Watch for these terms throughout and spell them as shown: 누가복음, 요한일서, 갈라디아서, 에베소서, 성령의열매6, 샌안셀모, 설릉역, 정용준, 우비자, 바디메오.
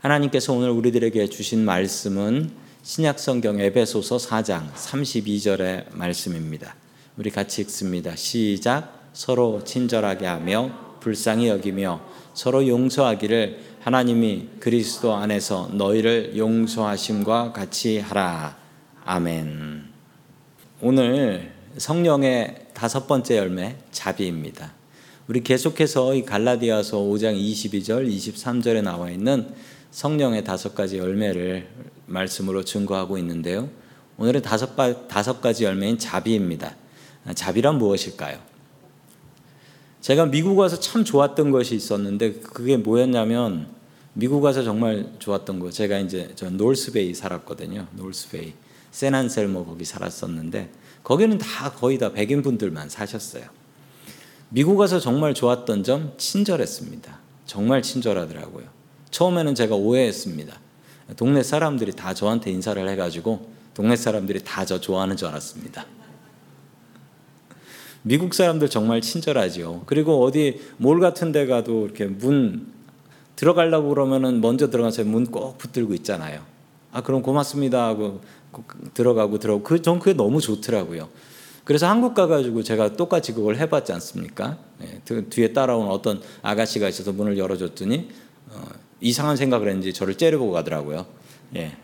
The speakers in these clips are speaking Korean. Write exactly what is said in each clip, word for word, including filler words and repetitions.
하나님께서 오늘 우리들에게 주신 말씀은 신약성경 에베소서 사 장 삼십이 절의 말씀입니다. 우리 같이 읽습니다. 시작. 서로 친절하게 하며 불쌍히 여기며 서로 용서하기를 하나님이 그리스도 안에서 너희를 용서하심과 같이 하라. 아멘. 오늘 성령의 다섯 번째 열매 자비입니다. 우리 계속해서 이 갈라디아서 오 장 이십이 절 이십삼 절에 나와 있는 성령의 다섯 가지 열매를 말씀으로 증거하고 있는데요. 오늘은 다섯, 다섯 가지 열매인 자비입니다. 자비란 무엇일까요? 제가 미국 와서 참 좋았던 것이 있었는데 그게 뭐였냐면 미국 와서 정말 좋았던 거 제가 이제 저 노스베이 살았거든요. 노스베이 샌안셀모 거기 살았었는데 거기는 다 거의 다 백인분들만 사셨어요. 미국 와서 정말 좋았던 점 친절했습니다. 정말 친절하더라고요. 처음에는 제가 오해했습니다. 동네 사람들이 다 저한테 인사를 해가지고 동네 사람들이 다 저 좋아하는 줄 알았습니다. 미국 사람들 정말 친절하지요. 그리고 어디 몰 같은 데 가도 이렇게 문 들어가려고 그러면은 먼저 들어가서 문 꼭 붙들고 있잖아요. 아 그럼 고맙습니다 하고 들어가고 들어가고 그 전 그게 너무 좋더라고요. 그래서 한국 가가지고 제가 똑같이 그걸 해봤지 않습니까? 네, 뒤에 따라온 어떤 아가씨가 있어서 문을 열어줬더니 어, 이상한 생각을 했는지 저를 째려보고 가더라고요. 예.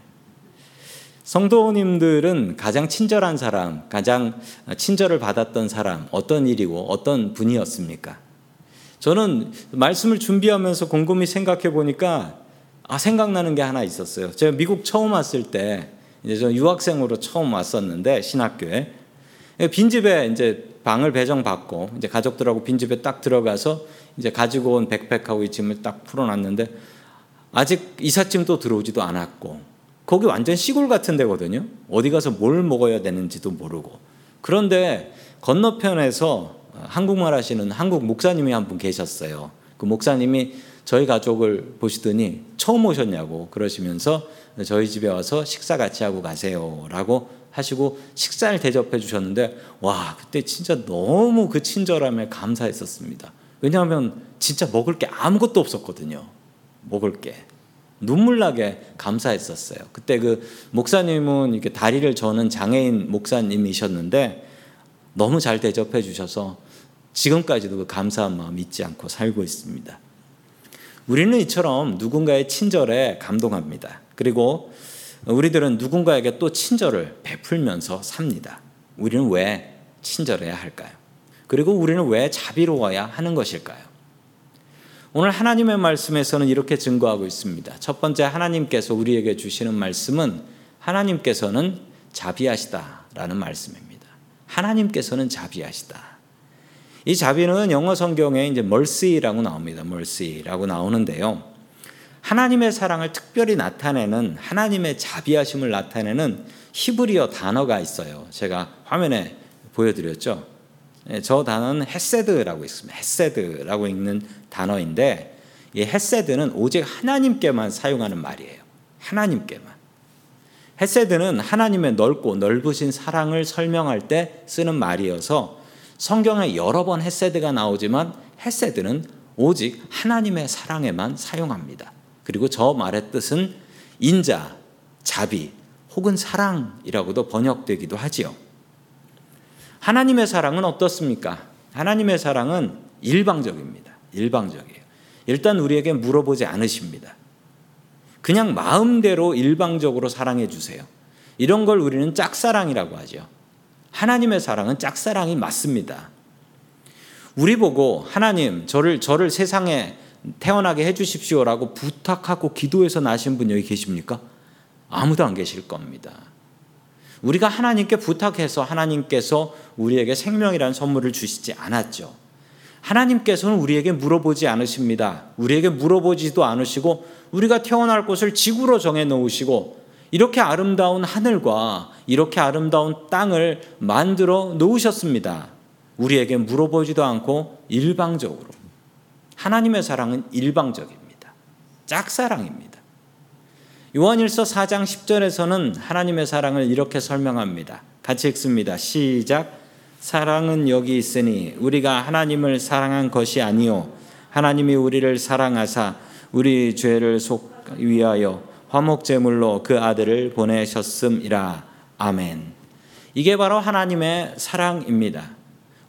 성도님들은 가장 친절한 사람, 가장 친절을 받았던 사람, 어떤 일이고 어떤 분이었습니까? 저는 말씀을 준비하면서 곰곰이 생각해 보니까 아, 생각나는 게 하나 있었어요. 제가 미국 처음 왔을 때, 이제 저는 유학생으로 처음 왔었는데, 신학교에. 빈집에 이제 방을 배정받고, 이제 가족들하고 빈집에 딱 들어가서 이제 가지고 온 백팩하고 이 짐을 딱 풀어놨는데, 아직 이삿짐도 들어오지도 않았고, 거기 완전 시골 같은 데거든요. 어디 가서 뭘 먹어야 되는지도 모르고. 그런데 건너편에서 한국말 하시는 한국 목사님이 한 분 계셨어요. 그 목사님이 저희 가족을 보시더니 처음 오셨냐고 그러시면서 저희 집에 와서 식사 같이 하고 가세요 라고 하시고 식사를 대접해 주셨는데 와 그때 진짜 너무 그 친절함에 감사했었습니다. 왜냐하면 진짜 먹을 게 아무것도 없었거든요. 먹을 게. 눈물나게 감사했었어요. 그때 그 목사님은 이렇게 다리를 저는 장애인 목사님이셨는데 너무 잘 대접해 주셔서 지금까지도 그 감사한 마음 잊지 않고 살고 있습니다. 우리는 이처럼 누군가의 친절에 감동합니다. 그리고 우리들은 누군가에게 또 친절을 베풀면서 삽니다. 우리는 왜 친절해야 할까요? 그리고 우리는 왜 자비로워야 하는 것일까요? 오늘 하나님의 말씀에서는 이렇게 증거하고 있습니다. 첫 번째 하나님께서 우리에게 주시는 말씀은 하나님께서는 자비하시다라는 말씀입니다. 하나님께서는 자비하시다. 이 자비는 영어 성경에 이제 mercy라고 나옵니다. mercy라고 나오는데요. 하나님의 사랑을 특별히 나타내는 하나님의 자비하심을 나타내는 히브리어 단어가 있어요. 제가 화면에 보여드렸죠. 저 단어는 헤세드라고 있습니다. 헤세드라고 읽는 단어인데 이 헤세드는 오직 하나님께만 사용하는 말이에요. 하나님께만. 헤세드는 하나님의 넓고 넓으신 사랑을 설명할 때 쓰는 말이어서 성경에 여러 번 헤세드가 나오지만 헤세드는 오직 하나님의 사랑에만 사용합니다. 그리고 저 말의 뜻은 인자, 자비 혹은 사랑이라고도 번역되기도 하지요. 하나님의 사랑은 어떻습니까? 하나님의 사랑은 일방적입니다. 일방적이에요. 일단 우리에게 물어보지 않으십니다. 그냥 마음대로 일방적으로 사랑해 주세요. 이런 걸 우리는 짝사랑이라고 하죠. 하나님의 사랑은 짝사랑이 맞습니다. 우리 보고 하나님 저를 저를 세상에 태어나게 해 주십시오라고 부탁하고 기도해서 나신 분 여기 계십니까? 아무도 안 계실 겁니다. 우리가 하나님께 부탁해서 하나님께서 우리에게 생명이라는 선물을 주시지 않았죠. 하나님께서는 우리에게 물어보지 않으십니다. 우리에게 물어보지도 않으시고 우리가 태어날 곳을 지구로 정해놓으시고 이렇게 아름다운 하늘과 이렇게 아름다운 땅을 만들어 놓으셨습니다. 우리에게 물어보지도 않고 일방적으로. 하나님의 사랑은 일방적입니다. 짝사랑입니다. 요한일서 사 장 십 절에서는 하나님의 사랑을 이렇게 설명합니다. 같이 읽습니다. 시작. 사랑은 여기 있으니 우리가 하나님을 사랑한 것이 아니요 하나님이 우리를 사랑하사 우리 죄를 속 위하여 화목제물로 그 아들을 보내셨음이라. 아멘. 이게 바로 하나님의 사랑입니다.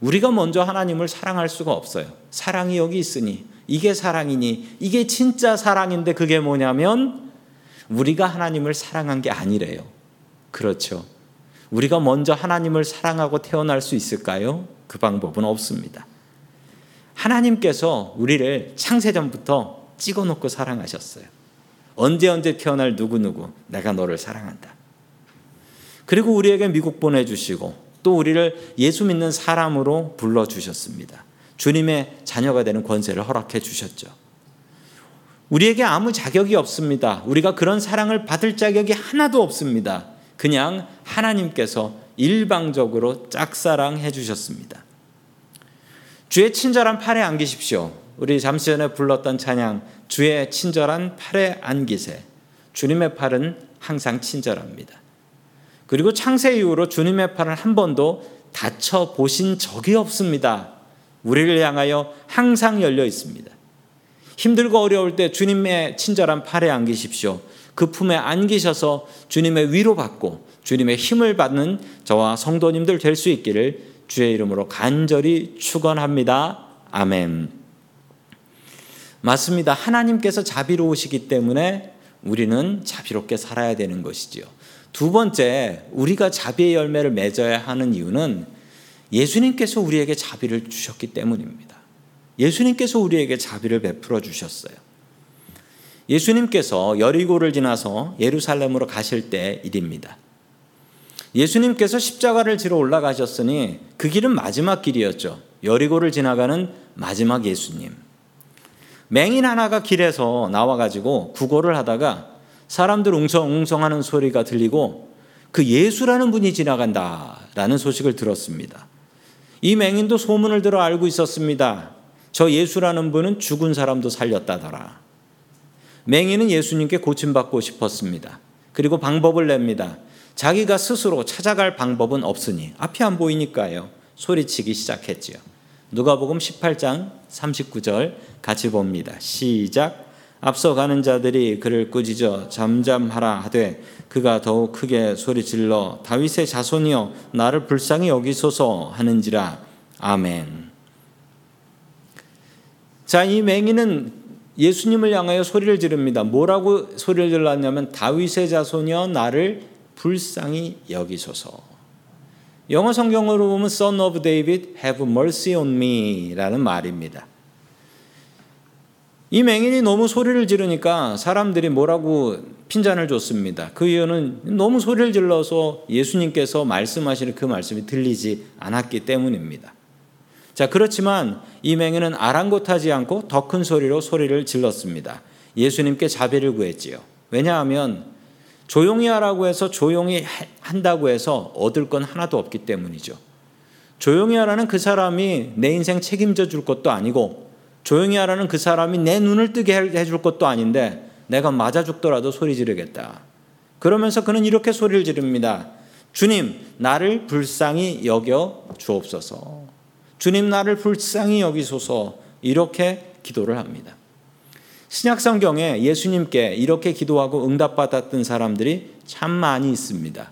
우리가 먼저 하나님을 사랑할 수가 없어요. 사랑이 여기 있으니 이게 사랑이니 이게 진짜 사랑인데 그게 뭐냐면 우리가 하나님을 사랑한 게 아니래요. 그렇죠. 우리가 먼저 하나님을 사랑하고 태어날 수 있을까요? 그 방법은 없습니다. 하나님께서 우리를 창세전부터 찍어놓고 사랑하셨어요. 언제 언제 태어날 누구누구 내가 너를 사랑한다. 그리고 우리에게 미국 보내주시고 또 우리를 예수 믿는 사람으로 불러주셨습니다. 주님의 자녀가 되는 권세를 허락해 주셨죠. 우리에게 아무 자격이 없습니다. 우리가 그런 사랑을 받을 자격이 하나도 없습니다. 그냥 하나님께서 일방적으로 짝사랑해 주셨습니다. 주의 친절한 팔에 안기십시오. 우리 잠시 전에 불렀던 찬양, 주의 친절한 팔에 안기세. 주님의 팔은 항상 친절합니다. 그리고 창세 이후로 주님의 팔은 한 번도 다쳐 보신 적이 없습니다. 우리를 향하여 항상 열려 있습니다. 힘들고 어려울 때 주님의 친절한 팔에 안기십시오. 그 품에 안기셔서 주님의 위로받고 주님의 힘을 받는 저와 성도님들 될 수 있기를 주의 이름으로 간절히 축원합니다. 아멘. 맞습니다. 하나님께서 자비로우시기 때문에 우리는 자비롭게 살아야 되는 것이지요. 두 번째, 우리가 자비의 열매를 맺어야 하는 이유는 예수님께서 우리에게 자비를 주셨기 때문입니다. 예수님께서 우리에게 자비를 베풀어 주셨어요. 예수님께서 여리고를 지나서 예루살렘으로 가실 때 일입니다. 예수님께서 십자가를 지러 올라가셨으니 그 길은 마지막 길이었죠. 여리고를 지나가는 마지막 예수님. 맹인 하나가 길에서 나와가지고 구걸을 하다가 사람들 웅성웅성하는 소리가 들리고 그 예수라는 분이 지나간다라는 소식을 들었습니다. 이 맹인도 소문을 들어 알고 있었습니다. 저 예수라는 분은 죽은 사람도 살렸다더라. 맹인은 예수님께 고침받고 싶었습니다. 그리고 방법을 냅니다. 자기가 스스로 찾아갈 방법은 없으니 앞이 안 보이니까요. 소리치기 시작했지요. 누가복음 십팔 장 삼십구 절 같이 봅니다. 시작. 앞서가는 자들이 그를 꾸짖어 잠잠하라 하되 그가 더욱 크게 소리질러 다윗의 자손이여 나를 불쌍히 여기소서 하는지라. 아멘. 자, 이 맹인은 예수님을 향하여 소리를 지릅니다. 뭐라고 소리를 질렀냐면 다윗의 자손이여 나를 불쌍히 여기소서. 영어 성경으로 보면 Son of David, have mercy on me 라는 말입니다. 이 맹인이 너무 소리를 지르니까 사람들이 뭐라고 핀잔을 줬습니다. 그 이유는 너무 소리를 질러서 예수님께서 말씀하시는 그 말씀이 들리지 않았기 때문입니다. 자, 그렇지만 이 맹인은 아랑곳하지 않고 더 큰 소리로 소리를 질렀습니다. 예수님께 자비를 구했지요. 왜냐하면 조용히 하라고 해서 조용히 한다고 해서 얻을 건 하나도 없기 때문이죠. 조용히 하라는 그 사람이 내 인생 책임져 줄 것도 아니고 조용히 하라는 그 사람이 내 눈을 뜨게 해줄 것도 아닌데 내가 맞아 죽더라도 소리 지르겠다. 그러면서 그는 이렇게 소리를 지릅니다. 주님, 나를 불쌍히 여겨 주옵소서. 주님, 나를 불쌍히 여기소서. 이렇게 기도를 합니다. 신약성경에 예수님께 이렇게 기도하고 응답받았던 사람들이 참 많이 있습니다.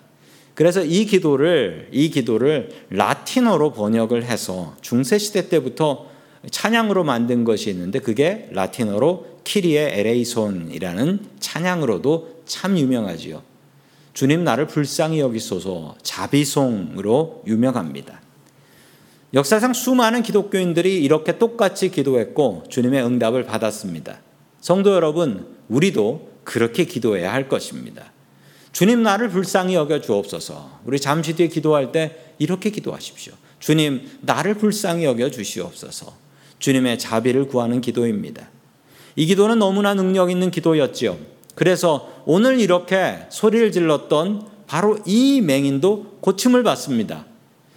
그래서 이 기도를 이 기도를 라틴어로 번역을 해서 중세시대 때부터 찬양으로 만든 것이 있는데 그게 라틴어로 키리에 엘레이손이라는 찬양으로도 참 유명하지요. 주님 나를 불쌍히 여기소서 자비송으로 유명합니다. 역사상 수많은 기독교인들이 이렇게 똑같이 기도했고 주님의 응답을 받았습니다. 성도 여러분, 우리도 그렇게 기도해야 할 것입니다. 주님 나를 불쌍히 여겨 주옵소서. 우리 잠시 뒤에 기도할 때 이렇게 기도하십시오. 주님 나를 불쌍히 여겨 주시옵소서. 주님의 자비를 구하는 기도입니다. 이 기도는 너무나 능력 있는 기도였지요. 그래서 오늘 이렇게 소리를 질렀던 바로 이 맹인도 고침을 받습니다.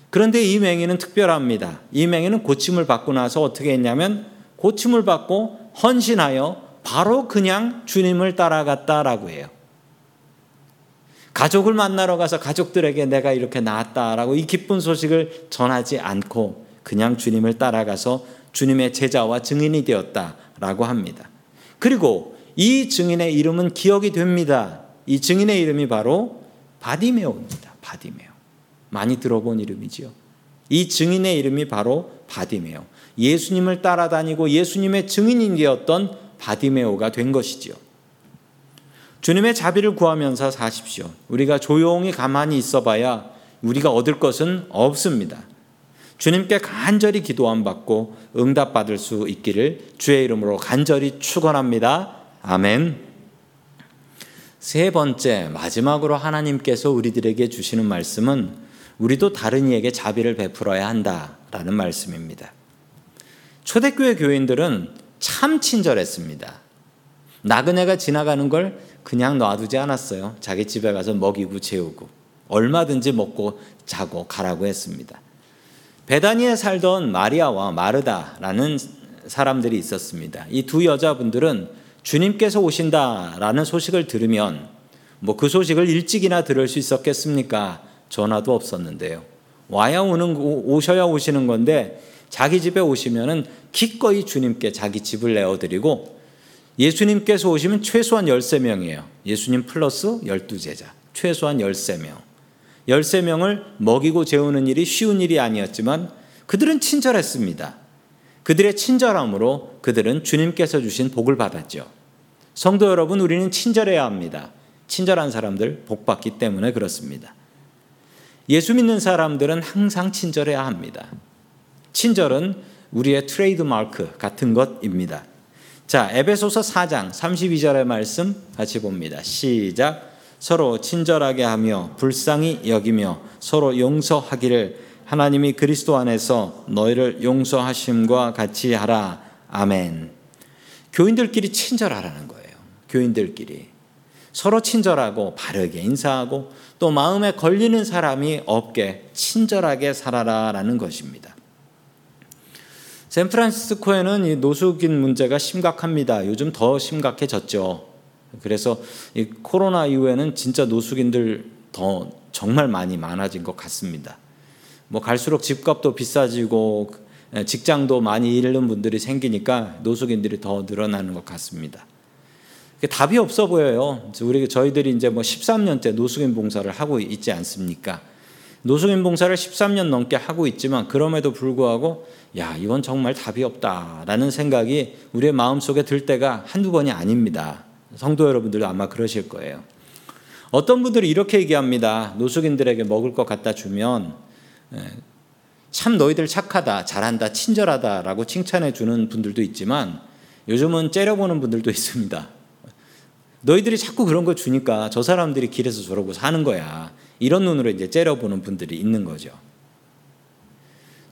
그런데 이 맹인은 특별합니다. 이 맹인은 고침을 받고 나서 어떻게 했냐면 고침을 받고 헌신하여 바로 그냥 주님을 따라갔다라고 해요. 가족을 만나러 가서 가족들에게 내가 이렇게 나왔다라고 이 기쁜 소식을 전하지 않고 그냥 주님을 따라가서 주님의 제자와 증인이 되었다라고 합니다. 그리고 이 증인의 이름은 기억이 됩니다. 이 증인의 이름이 바로 바디메오입니다. 바디메오. 많이 들어본 이름이지요. 이 증인의 이름이 바로 바디메오. 예수님을 따라다니고 예수님의 증인인 게 어떤 바디메오가 된 것이지요. 주님의 자비를 구하면서 사십시오. 우리가 조용히 가만히 있어봐야 우리가 얻을 것은 없습니다. 주님께 간절히 기도함 받고 응답받을 수 있기를 주의 이름으로 간절히 축원합니다. 아멘. 세 번째, 마지막으로 하나님께서 우리들에게 주시는 말씀은 우리도 다른 이에게 자비를 베풀어야 한다라는 말씀입니다. 초대교회 교인들은 참 친절했습니다. 나그네가 지나가는 걸 그냥 놔두지 않았어요. 자기 집에 가서 먹이고 재우고 얼마든지 먹고 자고 가라고 했습니다. 베다니에 살던 마리아와 마르다라는 사람들이 있었습니다. 이 두 여자분들은 주님께서 오신다라는 소식을 들으면 뭐 그 소식을 일찍이나 들을 수 있었겠습니까? 전화도 없었는데요. 와야 오는 오셔야 오시는 건데 자기 집에 오시면은 기꺼이 주님께 자기 집을 내어드리고, 예수님께서 오시면 최소한 열세 명이에요. 예수님 플러스 열두 제자. 최소한 열세 명. 열세 명을 먹이고 재우는 일이 쉬운 일이 아니었지만 그들은 친절했습니다. 그들의 친절함으로 그들은 주님께서 주신 복을 받았죠. 성도 여러분, 우리는 친절해야 합니다. 친절한 사람들 복 받기 때문에 그렇습니다. 예수 믿는 사람들은 항상 친절해야 합니다. 친절은 우리의 트레이드마크 같은 것입니다. 자, 에베소서 사 장 삼십이 절의 말씀 같이 봅니다. 시작. 서로 친절하게 하며 불쌍히 여기며 서로 용서하기를 하나님이 그리스도 안에서 너희를 용서하심과 같이 하라. 아멘. 교인들끼리 친절하라는 거예요. 교인들끼리 서로 친절하고 바르게 인사하고 또 마음에 걸리는 사람이 없게 친절하게 살아라라는 것입니다. 샌프란시스코에는 이 노숙인 문제가 심각합니다. 요즘 더 심각해졌죠. 그래서 이 코로나 이후에는 진짜 노숙인들 더 정말 많이 많아진 것 같습니다. 뭐 갈수록 집값도 비싸지고 직장도 많이 잃는 분들이 생기니까 노숙인들이 더 늘어나는 것 같습니다. 답이 없어 보여요. 우리 저희들이 이제 뭐 십삼 년째 노숙인 봉사를 하고 있지 않습니까? 노숙인 봉사를 십삼 년 넘게 하고 있지만 그럼에도 불구하고 야, 이건 정말 답이 없다라는 생각이 우리의 마음속에 들 때가 한두 번이 아닙니다. 성도 여러분들도 아마 그러실 거예요. 어떤 분들이 이렇게 얘기합니다. 노숙인들에게 먹을 것 갖다 주면 참 너희들 착하다, 잘한다, 친절하다라고 칭찬해 주는 분들도 있지만 요즘은 째려보는 분들도 있습니다. 너희들이 자꾸 그런 걸 주니까 저 사람들이 길에서 저러고 사는 거야. 이런 눈으로 이제 째려보는 분들이 있는 거죠.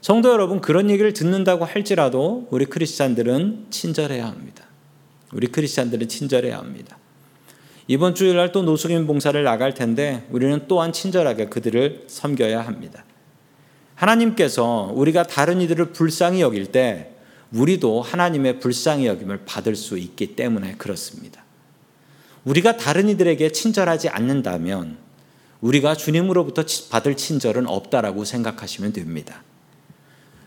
성도 여러분, 그런 얘기를 듣는다고 할지라도 우리 크리스찬들은 친절해야 합니다. 우리 크리스찬들은 친절해야 합니다. 이번 주일날 또 노숙인 봉사를 나갈 텐데 우리는 또한 친절하게 그들을 섬겨야 합니다. 하나님께서 우리가 다른 이들을 불쌍히 여길 때 우리도 하나님의 불쌍히 여김을 받을 수 있기 때문에 그렇습니다. 우리가 다른 이들에게 친절하지 않는다면 우리가 주님으로부터 받을 친절은 없다라고 생각하시면 됩니다.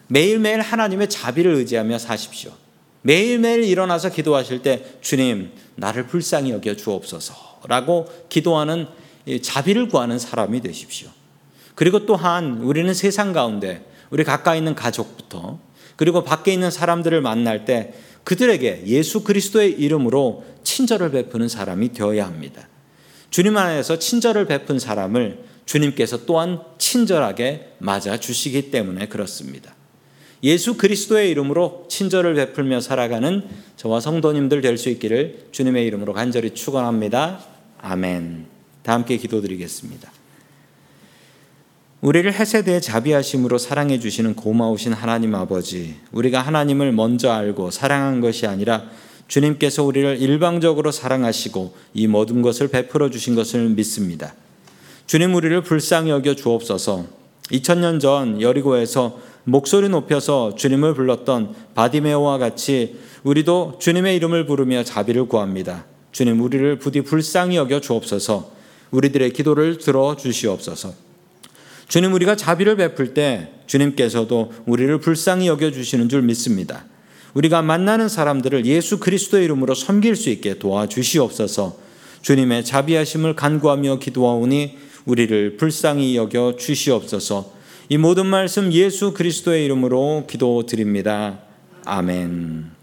매일매일 하나님의 자비를 의지하며 사십시오. 매일매일 일어나서 기도하실 때 주님 나를 불쌍히 여겨 주옵소서 라고 기도하는 자비를 구하는 사람이 되십시오. 그리고 또한 우리는 세상 가운데 우리 가까이 있는 가족부터 그리고 밖에 있는 사람들을 만날 때 그들에게 예수 그리스도의 이름으로 친절을 베푸는 사람이 되어야 합니다. 주님 안에서 친절을 베푼 사람을 주님께서 또한 친절하게 맞아 주시기 때문에 그렇습니다. 예수 그리스도의 이름으로 친절을 베풀며 살아가는 저와 성도님들 될 수 있기를 주님의 이름으로 간절히 축원합니다. 아멘. 다 함께 기도드리겠습니다. 우리를 해세대의 자비하심으로 사랑해 주시는 고마우신 하나님 아버지, 우리가 하나님을 먼저 알고 사랑한 것이 아니라 주님께서 우리를 일방적으로 사랑하시고 이 모든 것을 베풀어 주신 것을 믿습니다. 주님, 우리를 불쌍히 여겨 주옵소서. 이천 년 전 여리고에서 목소리 높여서 주님을 불렀던 바디메오와 같이 우리도 주님의 이름을 부르며 자비를 구합니다. 주님, 우리를 부디 불쌍히 여겨 주옵소서. 우리들의 기도를 들어 주시옵소서. 주님, 우리가 자비를 베풀 때 주님께서도 우리를 불쌍히 여겨 주시는 줄 믿습니다. 우리가 만나는 사람들을 예수 그리스도의 이름으로 섬길 수 있게 도와주시옵소서. 주님의 자비하심을 간구하며 기도하오니 우리를 불쌍히 여겨 주시옵소서. 이 모든 말씀 예수 그리스도의 이름으로 기도드립니다. 아멘.